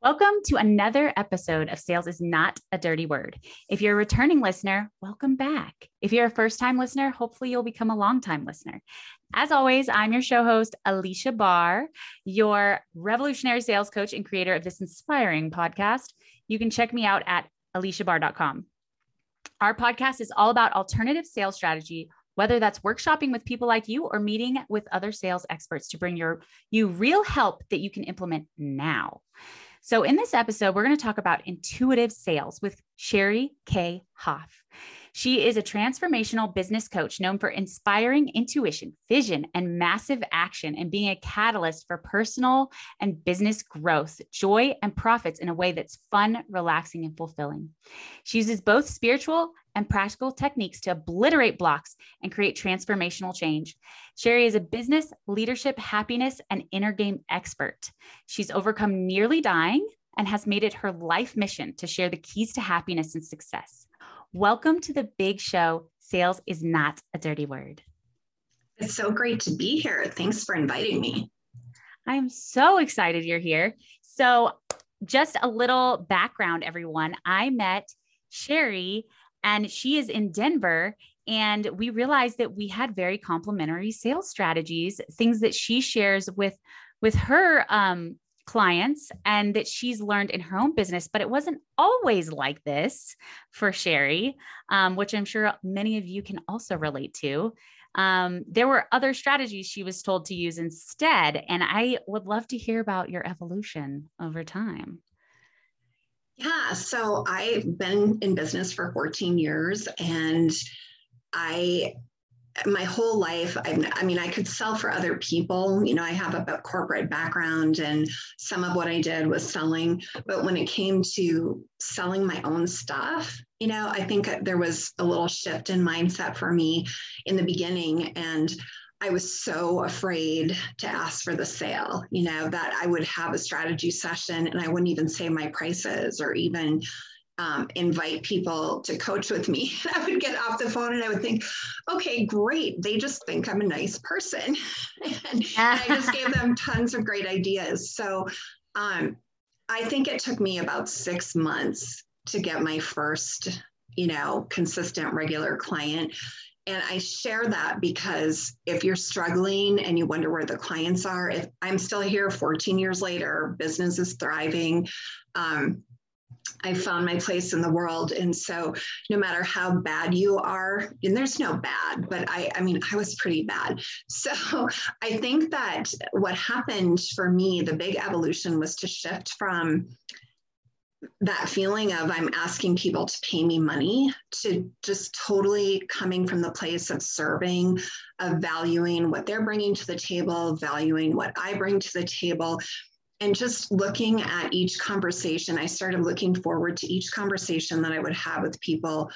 Welcome to another episode of Sales is Not a Dirty Word. If you're a returning listener, welcome back. If you're a first-time listener, hopefully you'll become a long-time listener. As always, I'm your show host, Alicia Barr, your revolutionary sales coach and creator of this inspiring podcast. You can check me out at AliciaBarr.com. Our podcast is all about alternative sales strategy, whether that's workshopping with people like you or meeting with other sales experts to bring you real help that you can implement now. So in this episode, we're going to talk about intuitive sales with Sheri Kaye Hoff. She is a transformational business coach known for inspiring intuition, vision, and massive action, and being a catalyst for personal and business growth, joy, and profits in a way that's fun, relaxing, and fulfilling. She uses both spiritual and practical techniques to obliterate blocks and create transformational change. Sheri is a business, leadership, happiness, and inner game expert. She's overcome nearly dying and has made it her life mission to share the keys to happiness and success. Welcome to the big show, Sales is Not a Dirty Word. It's so great to be here. Thanks for inviting me. I am so excited you're here. So just a little background, everyone. I met Sheri and she is in Denver, and we realized that we had very complementary sales strategies, things that she shares with her clients and that she's learned in her own business, but it wasn't always like this for Sheri, which I'm sure many of you can also relate to. There were other strategies she was told to use instead, and I would love to hear about your evolution over time. Yeah, so I've been in business for 14 years, and my whole life, I could sell for other people. You know, I have a corporate background and some of what I did was selling, but when it came to selling my own stuff, you know, I think there was a little shift in mindset for me in the beginning. And I was so afraid to ask for the sale, you know, that I would have a strategy session and I wouldn't even say my prices or even invite people to coach with me. I would get off the phone and I would think, okay, great. They just think I'm a nice person. And I just gave them tons of great ideas. So I think it took me about 6 months to get my first, you know, consistent regular client. And I share that because if you're struggling and you wonder where the clients are, if I'm still here 14 years later, business is thriving. I found my place in the world. And so no matter how bad you are, and there's no bad, but I was pretty bad. So I think that what happened for me, the big evolution was to shift from that feeling of I'm asking people to pay me money to just totally coming from the place of serving, of valuing what they're bringing to the table, valuing what I bring to the table. And just looking at each conversation, I started looking forward to each conversation that I would have with people,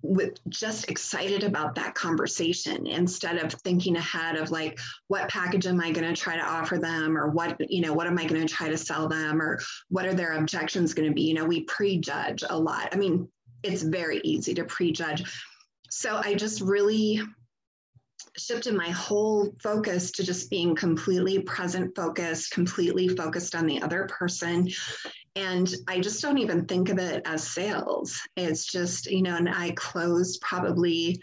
with just excited about that conversation instead of thinking ahead of like, what package am I going to try to offer them? Or what am I going to try to sell them? Or what are their objections going to be? You know, we prejudge a lot. I mean, it's very easy to prejudge. So I just really shifted my whole focus to just being completely focused on the other person. And I just don't even think of it as sales. It's just, you know, and I closed probably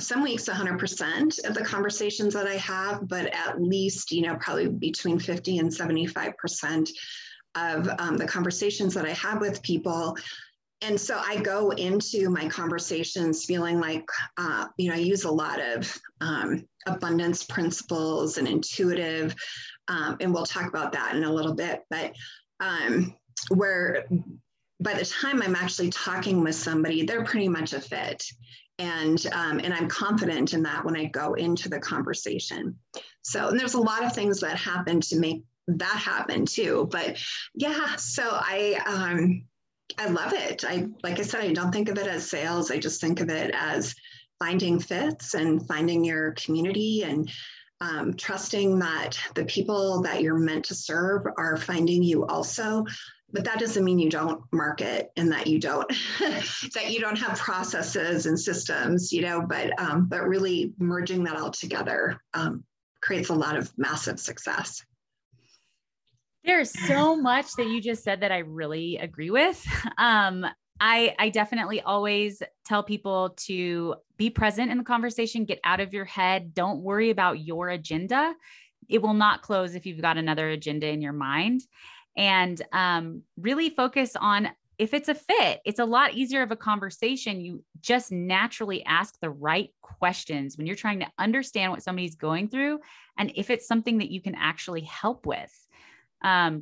some weeks 100% of the conversations that I have, but at least, you know, probably between 50 and 75% of the conversations that I have with people. And so I go into my conversations feeling like, you know, I use a lot of abundance principles and intuitive, and we'll talk about that in a little bit, but where by the time I'm actually talking with somebody, they're pretty much a fit. And I'm confident in that when I go into the conversation. So, and there's a lot of things that happen to make that happen too, but yeah, so I love it. Like I said, I don't think of it as sales. I just think of it as finding fits and finding your community and trusting that the people that you're meant to serve are finding you also. But that doesn't mean you don't market and that you don't that you don't have processes and systems, you know, but really merging that all together creates a lot of massive success. There's so much that you just said that I really agree with. I definitely always tell people to be present in the conversation, get out of your head. Don't worry about your agenda. It will not close if you've got another agenda in your mind, and really focus on if it's a fit. It's a lot easier of a conversation. You just naturally ask the right questions when you're trying to understand what somebody's going through and if it's something that you can actually help with,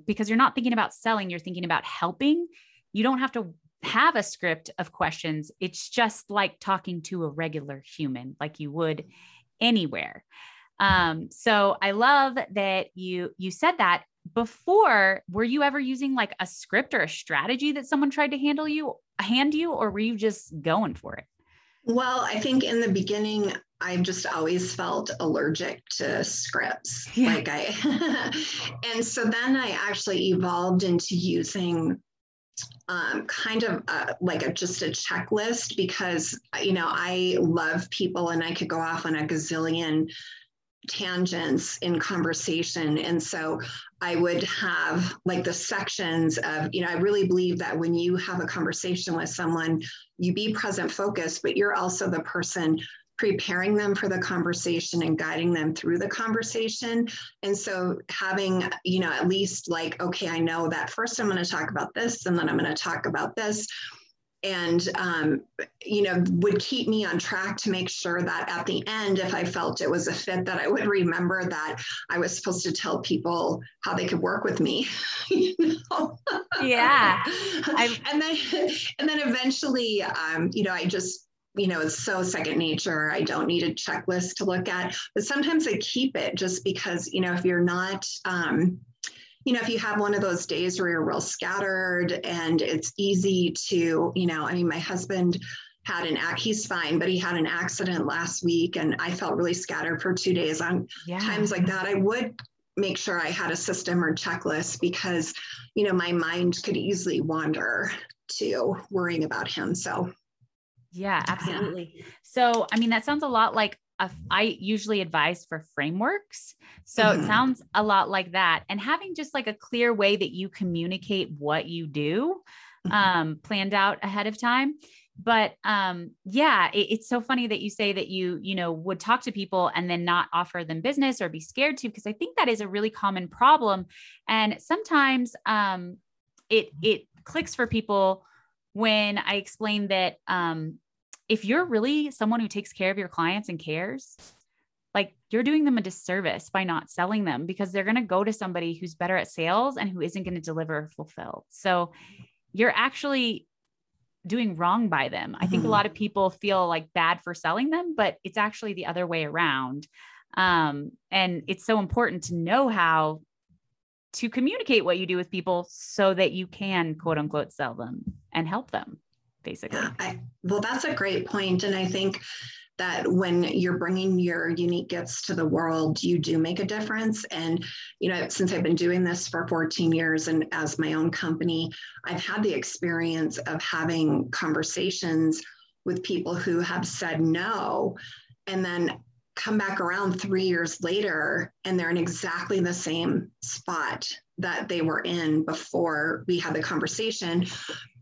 because you're not thinking about selling, you're thinking about helping. You don't have to have a script of questions. It's just like talking to a regular human, like you would anywhere. So I love that you said that. Before, were you ever using like a script or a strategy that someone tried to hand you, or were you just going for it? Well, I think in the beginning, I've just always felt allergic to scripts. Yeah. Like and so then I actually evolved into using kind of just a checklist, because, you know, I love people and I could go off on a gazillion tangents in conversation. And so I would have like the sections of, you know, I really believe that when you have a conversation with someone, you be present focused, but you're also the person preparing them for the conversation and guiding them through the conversation. And so having, you know, at least like, okay, I know that first I'm going to talk about this, and then I'm going to talk about this. And, you know, would keep me on track to make sure that at the end, if I felt it was a fit, that I would remember that I was supposed to tell people how they could work with me. You know? Yeah. And then eventually, you know, I just, you know, it's so second nature. I don't need a checklist to look at, but sometimes I keep it just because, you know, if you're not, you know, if you have one of those days where you're real scattered and it's easy to, you know, I mean, my husband had he's fine, but he had an accident last week and I felt really scattered for 2 days. On times like that, I would make sure I had a system or checklist because, you know, my mind could easily wander to worrying about him. So. Yeah, absolutely. Yeah. So, I mean, that sounds a lot like I usually advise for frameworks. So it sounds a lot like that. And having just like a clear way that you communicate what you do, planned out ahead of time. But yeah, it's so funny that you say that you know, would talk to people and then not offer them business or be scared to, because I think that is a really common problem. And sometimes it clicks for people when I explain that, if you're really someone who takes care of your clients and cares, like you're doing them a disservice by not selling them, because they're going to go to somebody who's better at sales and who isn't going to deliver fulfilled. So you're actually doing wrong by them. I think a lot of people feel like bad for selling them, but it's actually the other way around. And it's so important to know how to communicate what you do with people so that you can quote unquote sell them and help them. Basically. Yeah, well, that's a great point. And I think that when you're bringing your unique gifts to the world, you do make a difference. And, you know, since I've been doing this for 14 years and as my own company, I've had the experience of having conversations with people who have said no, and then come back around 3 years later, and they're in exactly the same spot that they were in before we had the conversation,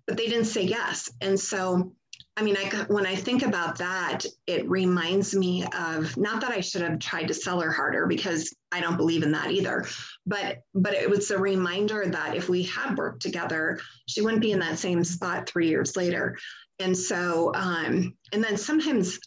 but they didn't say yes. And so, I mean, when I think about that, it reminds me of, not that I should have tried to sell her harder, because I don't believe in that either, but it was a reminder that if we had worked together, she wouldn't be in that same spot 3 years later. And so, and then sometimes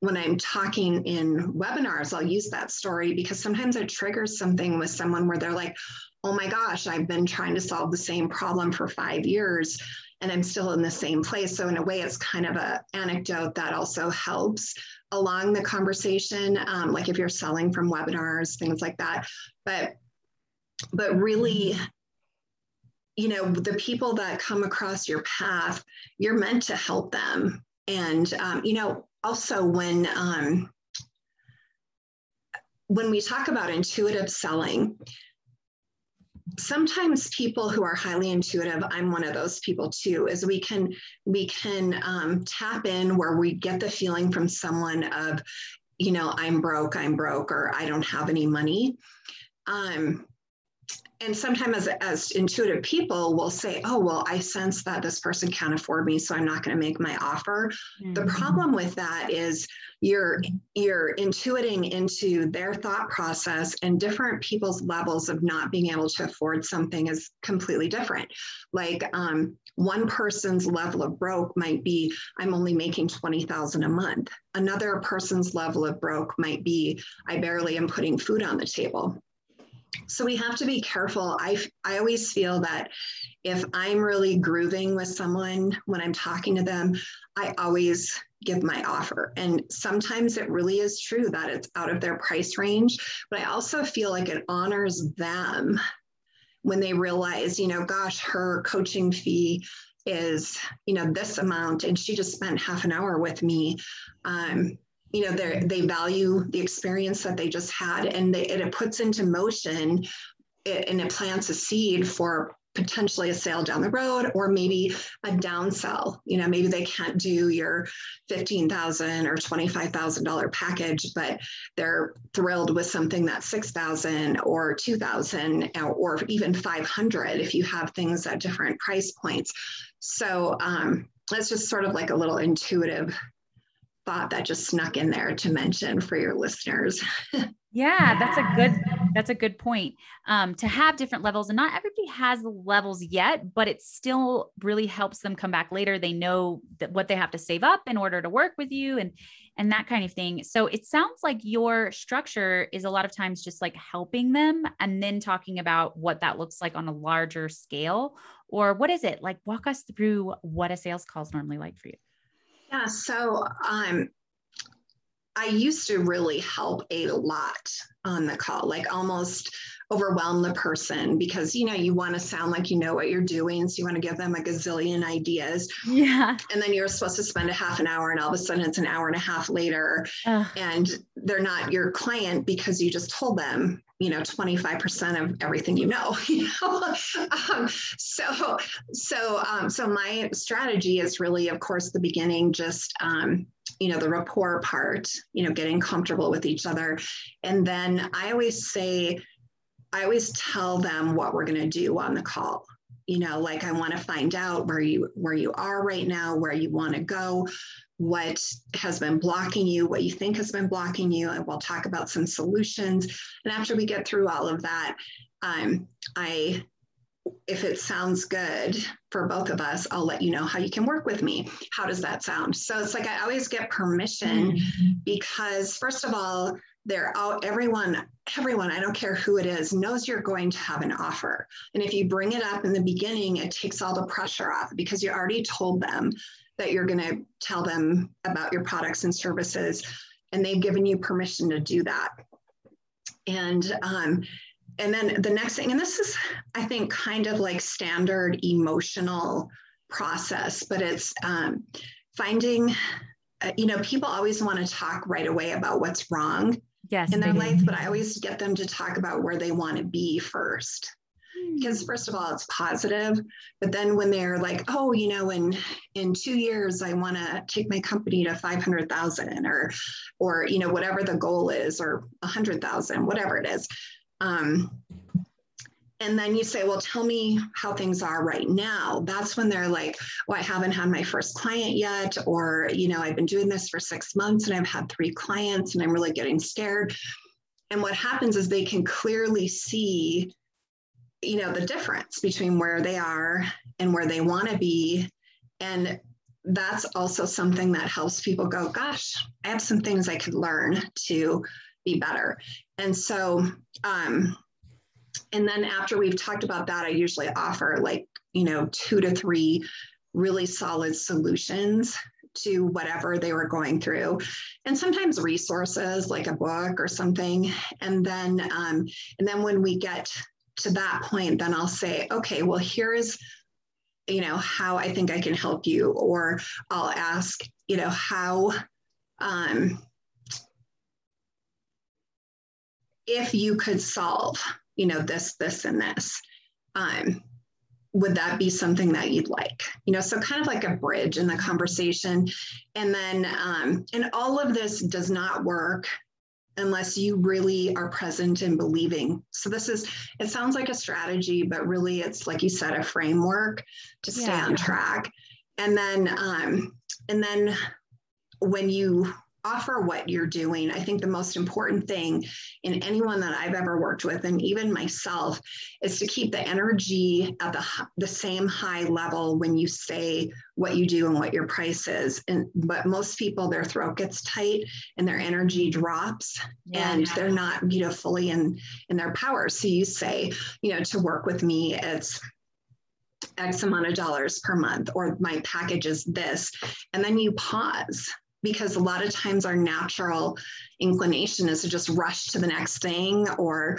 when I'm talking in webinars, I'll use that story, because sometimes it triggers something with someone where they're like, oh my gosh, I've been trying to solve the same problem for 5 years and I'm still in the same place. So in a way, it's kind of an anecdote that also helps along the conversation, like if you're selling from webinars, things like that. But really, you know, the people that come across your path, you're meant to help them. And, you know, also when we talk about intuitive selling, sometimes people who are highly intuitive, I'm one of those people too, is we can tap in where we get the feeling from someone of, you know, I'm broke, or I don't have any money. And sometimes as intuitive people will say, oh, well, I sense that this person can't afford me, so I'm not going to make my offer. Mm-hmm. The problem with that is you're intuiting into their thought process, and different people's levels of not being able to afford something is completely different. Like one person's level of broke might be, I'm only making $20,000 a month. Another person's level of broke might be, I barely am putting food on the table. So we have to be careful. I always feel that if I'm really grooving with someone when I'm talking to them, I always give my offer. And sometimes it really is true that it's out of their price range, but I also feel like it honors them when they realize, you know, gosh, her coaching fee is, you know, this amount, and she just spent half an hour with me. You know, they value the experience that they just had, and it puts into motion and it plants a seed for potentially a sale down the road, or maybe a downsell. You know, maybe they can't do your $15,000 or $25,000 package, but they're thrilled with something that's $6,000 or $2,000 or even $500 if you have things at different price points. So that's just sort of like a little intuitive thought that just snuck in there to mention for your listeners. Yeah, that's a good point. To have different levels, and not everybody has the levels yet, but it still really helps them come back later. They know that what they have to save up in order to work with you and that kind of thing. So it sounds like your structure is a lot of times just like helping them and then talking about what that looks like on a larger scale, or what is it? Like, walk us through what a sales call is normally like for you. Yeah, so I used to really help a lot on the call, like almost overwhelm the person, because, you know, you want to sound like you know what you're doing. So you want to give them a gazillion ideas. Yeah. And then you're supposed to spend a half an hour, and all of a sudden it's an hour and a half later. Ugh. And they're not your client because you just told them, you know, 25% of everything you know. You know? So my strategy is really, of course, the beginning, just, you know, the rapport part, you know, getting comfortable with each other. And then I always tell them what we're going to do on the call. You know, like, I want to find out where you are right now, where you want to go, what has been blocking you, what you think has been blocking you, and we'll talk about some solutions. And after we get through all of that, if it sounds good for both of us, I'll let you know how you can work with me. How does that sound? So it's like, I always get permission, mm-hmm. because first of all, they're out, everyone, I don't care who it is, knows you're going to have an offer. And if you bring it up in the beginning, it takes all the pressure off, because you already told them that you're going to tell them about your products and services, and they've given you permission to do that. And then the next thing, and this is, I think, kind of like standard emotional process, but it's finding, you know, people always want to talk right away about what's wrong, yes, in their life, but I always get them to talk about where they want to be first. Because first of all, it's positive, but then when they're like, oh, you know, in 2 years, I want to take my company to 500,000 or, you know, whatever the goal is, or 100,000, whatever it is. And then you say, well, tell me how things are right now. That's when they're like, well, I haven't had my first client yet, or, you know, I've been doing this for 6 months and I've had 3 clients and I'm really getting scared. And what happens is they can clearly see, you know, the difference between where they are and where they want to be. And that's also something that helps people go, gosh, I have some things I could learn to be better. And so, and then after we've talked about that, I usually offer, like, you know, 2 to 3 really solid solutions to whatever they were going through, and sometimes resources like a book or something. And then when we get to that point, then I'll say, okay, well, here is, you know, how I think I can help you, or I'll ask, you know, how, if you could solve, you know, this, and this, would that be something that you'd like? You know, so kind of like a bridge in the conversation. And then, and all of this does not work unless you really are present and believing. So this is, it sounds like a strategy, but really it's like you said, a framework to stay on track. And then when you offer what you're doing, I think the most important thing in anyone that I've ever worked with, and even myself, is to keep the energy at the same high level when you say what you do and what your price is. But most people, their throat gets tight and their energy drops, and they're not, you know, fully in their power. So you say, you know, to work with me, it's X amount of dollars per month, or my package is this, and then you pause. Because a lot of times our natural inclination is to just rush to the next thing, or,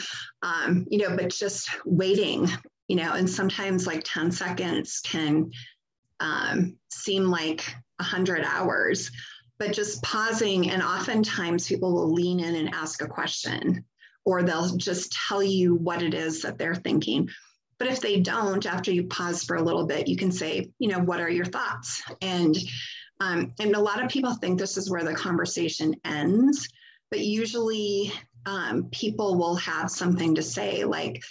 you know, but just waiting, you know, and sometimes like 10 seconds can seem like 100 hours, but just pausing. And oftentimes people will lean in and ask a question, or they'll just tell you what it is that they're thinking. But if they don't, after you pause for a little bit, you can say, you know, what are your thoughts? And a lot of people think this is where the conversation ends, but usually people will have something to say, like,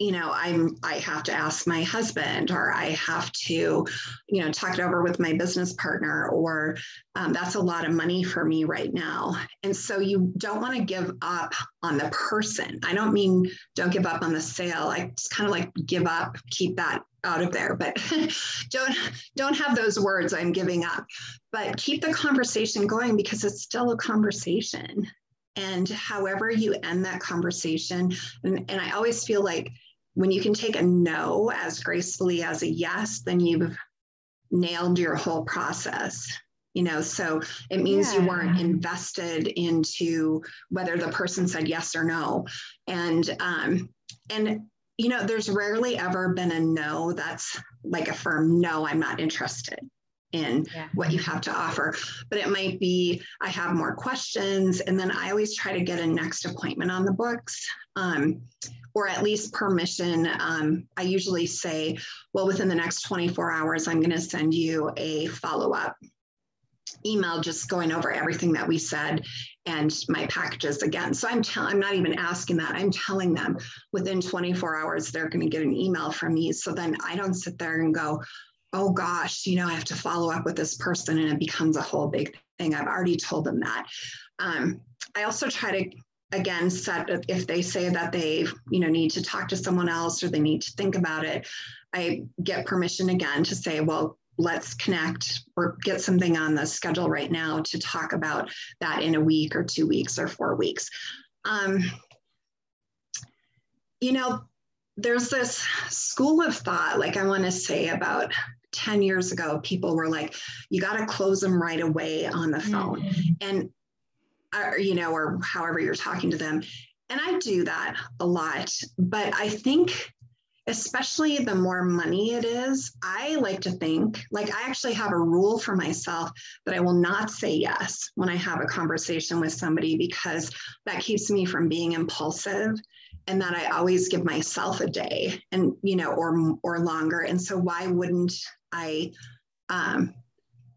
you know, I have to ask my husband, or I have to, you know, talk it over with my business partner, or that's a lot of money for me right now. And so you don't want to give up on the person. I don't mean don't give up on the sale. It's kind of like give up, keep that out of there, but don't have those words, I'm giving up, but keep the conversation going, because it's still a conversation. And however you end that conversation, and I always feel like when you can take a no as gracefully as a yes, then you've nailed your whole process. You know, so it means you weren't invested into whether the person said yes or no. And you know, there's rarely ever been a no that's like a firm no, I'm not interested in what you have to offer. But it might be, I have more questions. And then I always try to get a next appointment on the books, or at least permission. I usually say, well, within the next 24 hours, I'm going to send you a follow-up email, just going over everything that we said and my packages again. So I'm not even asking that. I'm telling them within 24 hours, they're going to get an email from me. So then I don't sit there and go, oh gosh, you know, I have to follow up with this person, and it becomes a whole big thing. I've already told them that. I also try to, again, set, if they say that they, you know, need to talk to someone else, or they need to think about it, I get permission again to say, well, let's connect or get something on the schedule right now to talk about that in a week or 2 weeks or 4 weeks. You know, there's this school of thought, like I want to say about 10 years ago, people were like, you got to close them right away on the phone, and, you know, or however you're talking to them. And I do that a lot, but I think especially the more money it is, I like to think, like I actually have a rule for myself that I will not say yes when I have a conversation with somebody, because that keeps me from being impulsive, and that I always give myself a day, and, you know, or longer. And so why wouldn't I,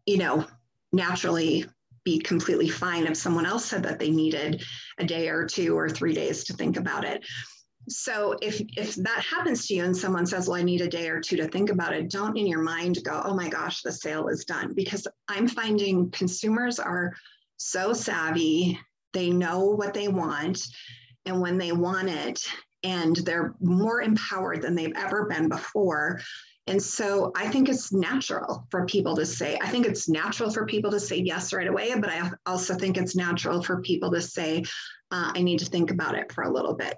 you know, naturally be completely fine if someone else said that they needed a day or 2 or 3 days to think about it. So if that happens to you and someone says, well, I need a day or two to think about it, don't in your mind go, oh my gosh, the sale is done. Because I'm finding consumers are so savvy. They know what they want and when they want it, and they're more empowered than they've ever been before. And so I think it's natural for people to say, I think it's natural for people to say yes right away, but I also think it's natural for people to say, I need to think about it for a little bit.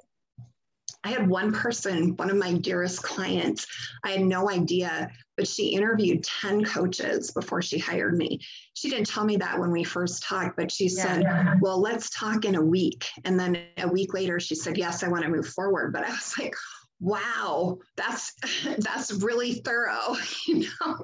I had one person, one of my dearest clients, I had no idea, but she interviewed 10 coaches before she hired me. She didn't tell me that when we first talked, but she said, well, let's talk in a week. And then a week later, she said, yes, I want to move forward. But I was like, wow, that's really thorough, you know?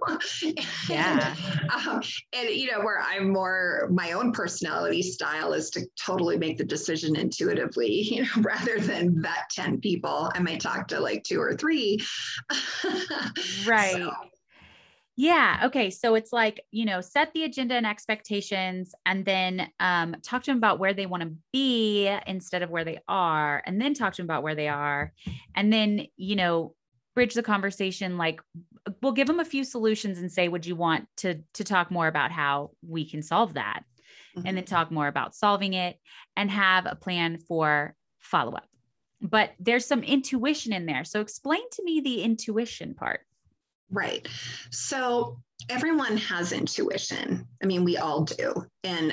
And, you know, where I'm more, my own personality style is to totally make the decision intuitively, you know, rather than vet 10 people, I might talk to like 2 or 3. Right. So. Yeah. Okay. So it's like, set the agenda and expectations, and then talk to them about where they want to be instead of where they are, and then talk to them about where they are. And then, bridge the conversation. Like, we'll give them a few solutions and say, would you want to talk more about how we can solve that? Mm-hmm. And then talk more about solving it and have a plan for follow-up. But there's some intuition in there. So explain to me the intuition part. Right. So everyone has intuition. I mean, we all do. And,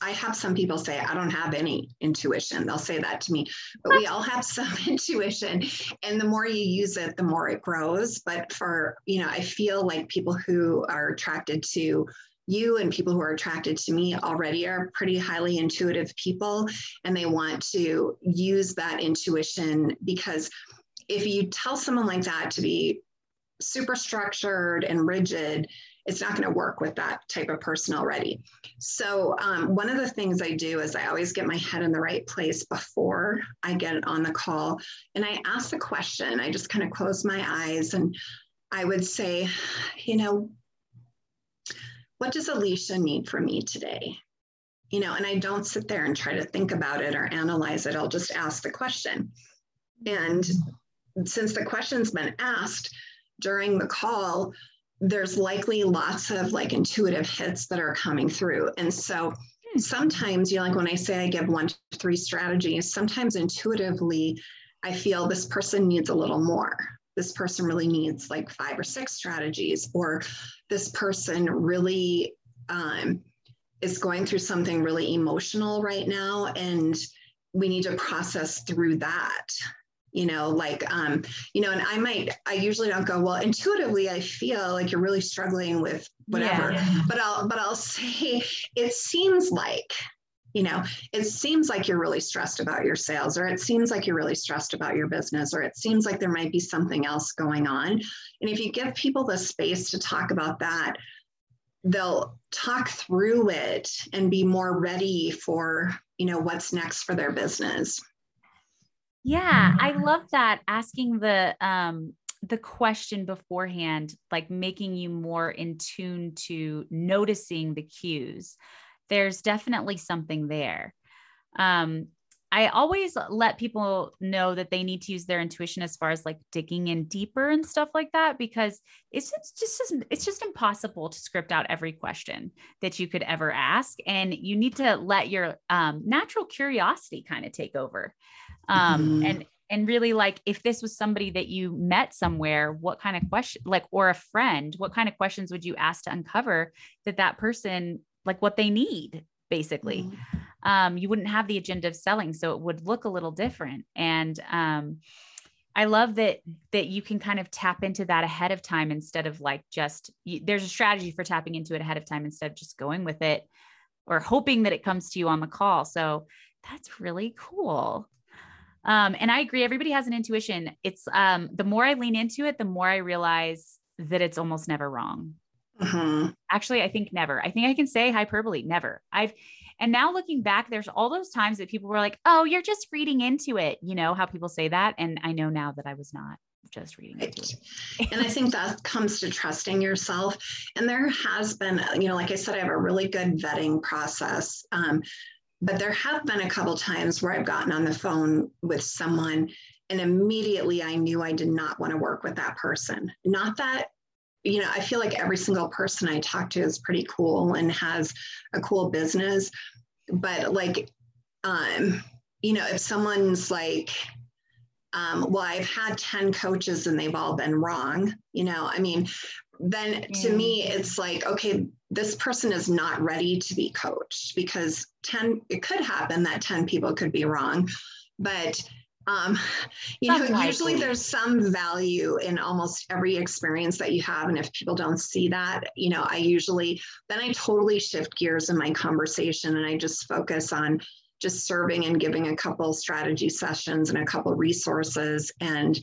I have some people say, I don't have any intuition. They'll say that to me, but we all have some intuition. And the more you use it, the more it grows. But I feel like people who are attracted to you and people who are attracted to me already are pretty highly intuitive people. And they want to use that intuition, because if you tell someone like that to be super structured and rigid, it's not going to work with that type of person already. So one of the things I do is I always get my head in the right place before I get on the call. And I ask the question, I just kind of close my eyes, and I would say, what does Alicia need from me today? And I don't sit there and try to think about it or analyze it. I'll just ask the question. And since the question's been asked, during the call, there's likely lots of intuitive hits that are coming through. And so sometimes, when I say I give 1 to 3 strategies, sometimes intuitively, I feel this person needs a little more. This person really needs 5 or 6 strategies, or this person really is going through something really emotional right now, and we need to process through that. And I usually don't go, well, intuitively, I feel like you're really struggling with whatever, but I'll say, it seems like you're really stressed about your sales, or it seems like you're really stressed about your business, or it seems like there might be something else going on. And if you give people the space to talk about that, they'll talk through it and be more ready for, what's next for their business. Yeah. I love that. Asking the question beforehand, making you more in tune to noticing the cues. There's definitely something there. I always let people know that they need to use their intuition as far as digging in deeper and stuff like that, because it's just impossible to script out every question that you could ever ask. And you need to let your natural curiosity kind of take over. Mm-hmm. And really, if this was somebody that you met somewhere, what kind of question, or a friend, what kind of questions would you ask to uncover that person, what they need, basically? Mm-hmm. You wouldn't have the agenda of selling, so it would look a little different. And, I love that you can kind of tap into that ahead of time instead of there's a strategy for tapping into it ahead of time instead of just going with it or hoping that it comes to you on the call. So that's really cool. And I agree. Everybody has an intuition. It's, the more I lean into it, the more I realize that it's almost never wrong. Mm-hmm. Actually, I think never. I think I can say hyperbole, never. And now looking back, there's all those times that people were like, oh, you're just reading into it. You know how people say that. And I know now that I was not just reading into it. And I think that comes to trusting yourself. And there has been, like I said, I have a really good vetting process. But there have been a couple times where I've gotten on the phone with someone and immediately I knew I did not want to work with that person. Not that, I feel like every single person I talk to is pretty cool and has a cool business. But if someone's well, I've had 10 coaches and they've all been wrong, then to me, it's okay, this person is not ready to be coached, because it could happen that 10 people could be wrong. But, usually there's some value in almost every experience that you have. And if people don't see that, I totally shift gears in my conversation and I just focus on just serving and giving a couple strategy sessions and a couple resources. And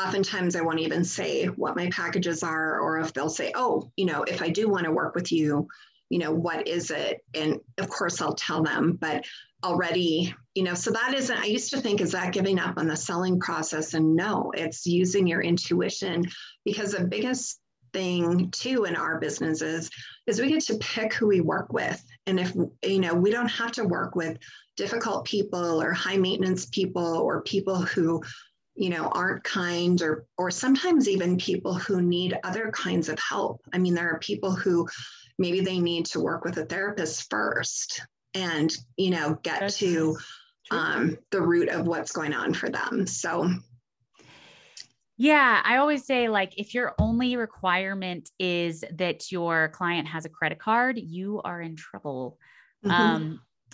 oftentimes I won't even say what my packages are, or if they'll say, oh, if I do want to work with you, what is it? And of course I'll tell them, but already, so that isn't, I used to think, is that giving up on the selling process? And no, it's using your intuition, because the biggest thing too in our businesses is we get to pick who we work with. And if, you know, we don't have to work with difficult people or high maintenance people or people who, you know, aren't kind, or sometimes even people who need other kinds of help. I mean, there are people who maybe they need to work with a therapist first and, you know, get to the root of what's going on for them. So yeah, I always say, like, if your only requirement is that your client has a credit card, you are in trouble.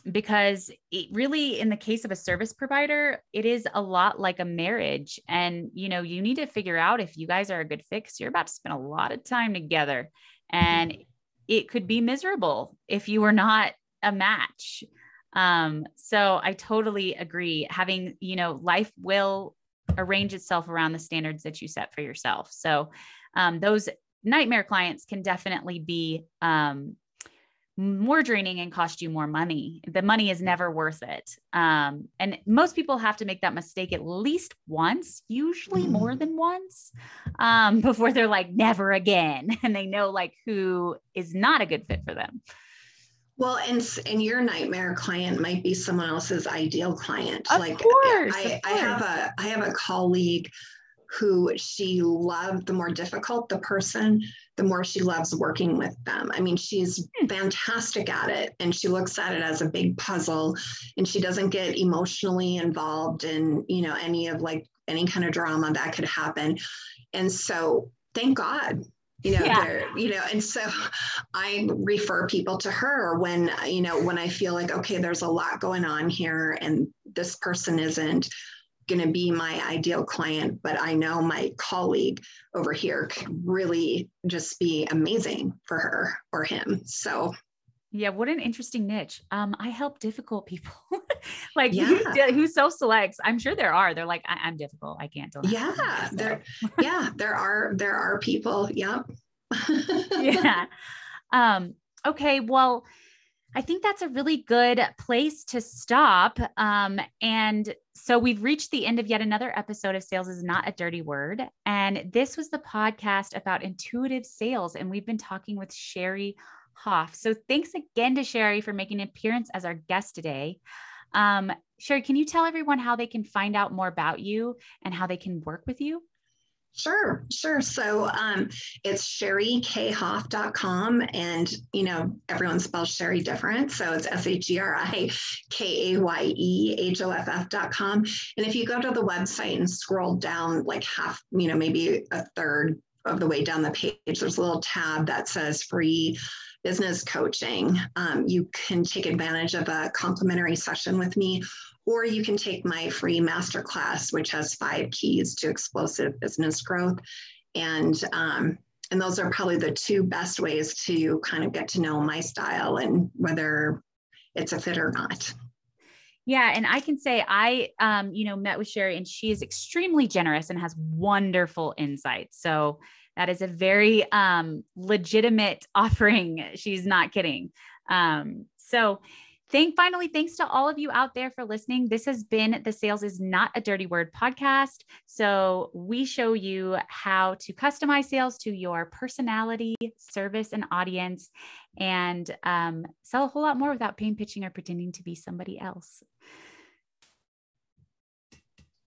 Because it really, in the case of a service provider, it is a lot like a marriage. And, you know, you need to figure out if you guys are a good fit, because you're about to spend a lot of time together and it could be miserable if you were not a match. So I totally agree. Having, you know, life will arrange itself around the standards that you set for yourself. So, those nightmare clients can definitely be, more draining and cost you more money. The money is never worth it. And most people have to make that mistake at least once, usually more than once, before they're like, never again. And they know, like, who is not a good fit for them. Well, and your nightmare client might be someone else's ideal client. I have a colleague who she loved. The more difficult the person, the more she loves working with them. I mean, she's fantastic at it, and she looks at it as a big puzzle, and she doesn't get emotionally involved in, you know, any of, like, any kind of drama that could happen. And so thank God. You know, yeah. You know, and so I refer people to her when, you know, when I feel like, okay, there's a lot going on here and this person isn't going to be my ideal client, but I know my colleague over here could really just be amazing for her or him. So yeah. What an interesting niche. I help difficult people. Like, yeah. who self-selects? I'm sure there are. They're like, I'm difficult. I can't. Yeah. There are people. Yep. Yeah. Okay. Well, I think that's a really good place to stop. And so we've reached the end of yet another episode of Sales is Not a Dirty Word. And this was the podcast about intuitive sales. And we've been talking with Sheri Hoff. So thanks again to Sheri for making an appearance as our guest today. Sheri, can you tell everyone how they can find out more about you and how they can work with you? Sure. So it's SheriKayeHoff.com, and, you know, everyone spells Sheri different. So it's SheriKayeHoff.com. And if you go to the website and scroll down like half, you know, maybe a third of the way down the page, there's a little tab that says free business coaching. You can take advantage of a complimentary session with me, or you can take my free masterclass, which has 5 keys to explosive business growth. And those are probably the 2 best ways to kind of get to know my style and whether it's a fit or not. Yeah. And I can say I, you know, met with Sheri, and she is extremely generous and has wonderful insights. So that is a very, legitimate offering. She's not kidding. Finally, thanks to all of you out there for listening. This has been the Sales is Not a Dirty Word podcast. So we show you how to customize sales to your personality, service, and audience, and sell a whole lot more without paying, pitching, or pretending to be somebody else.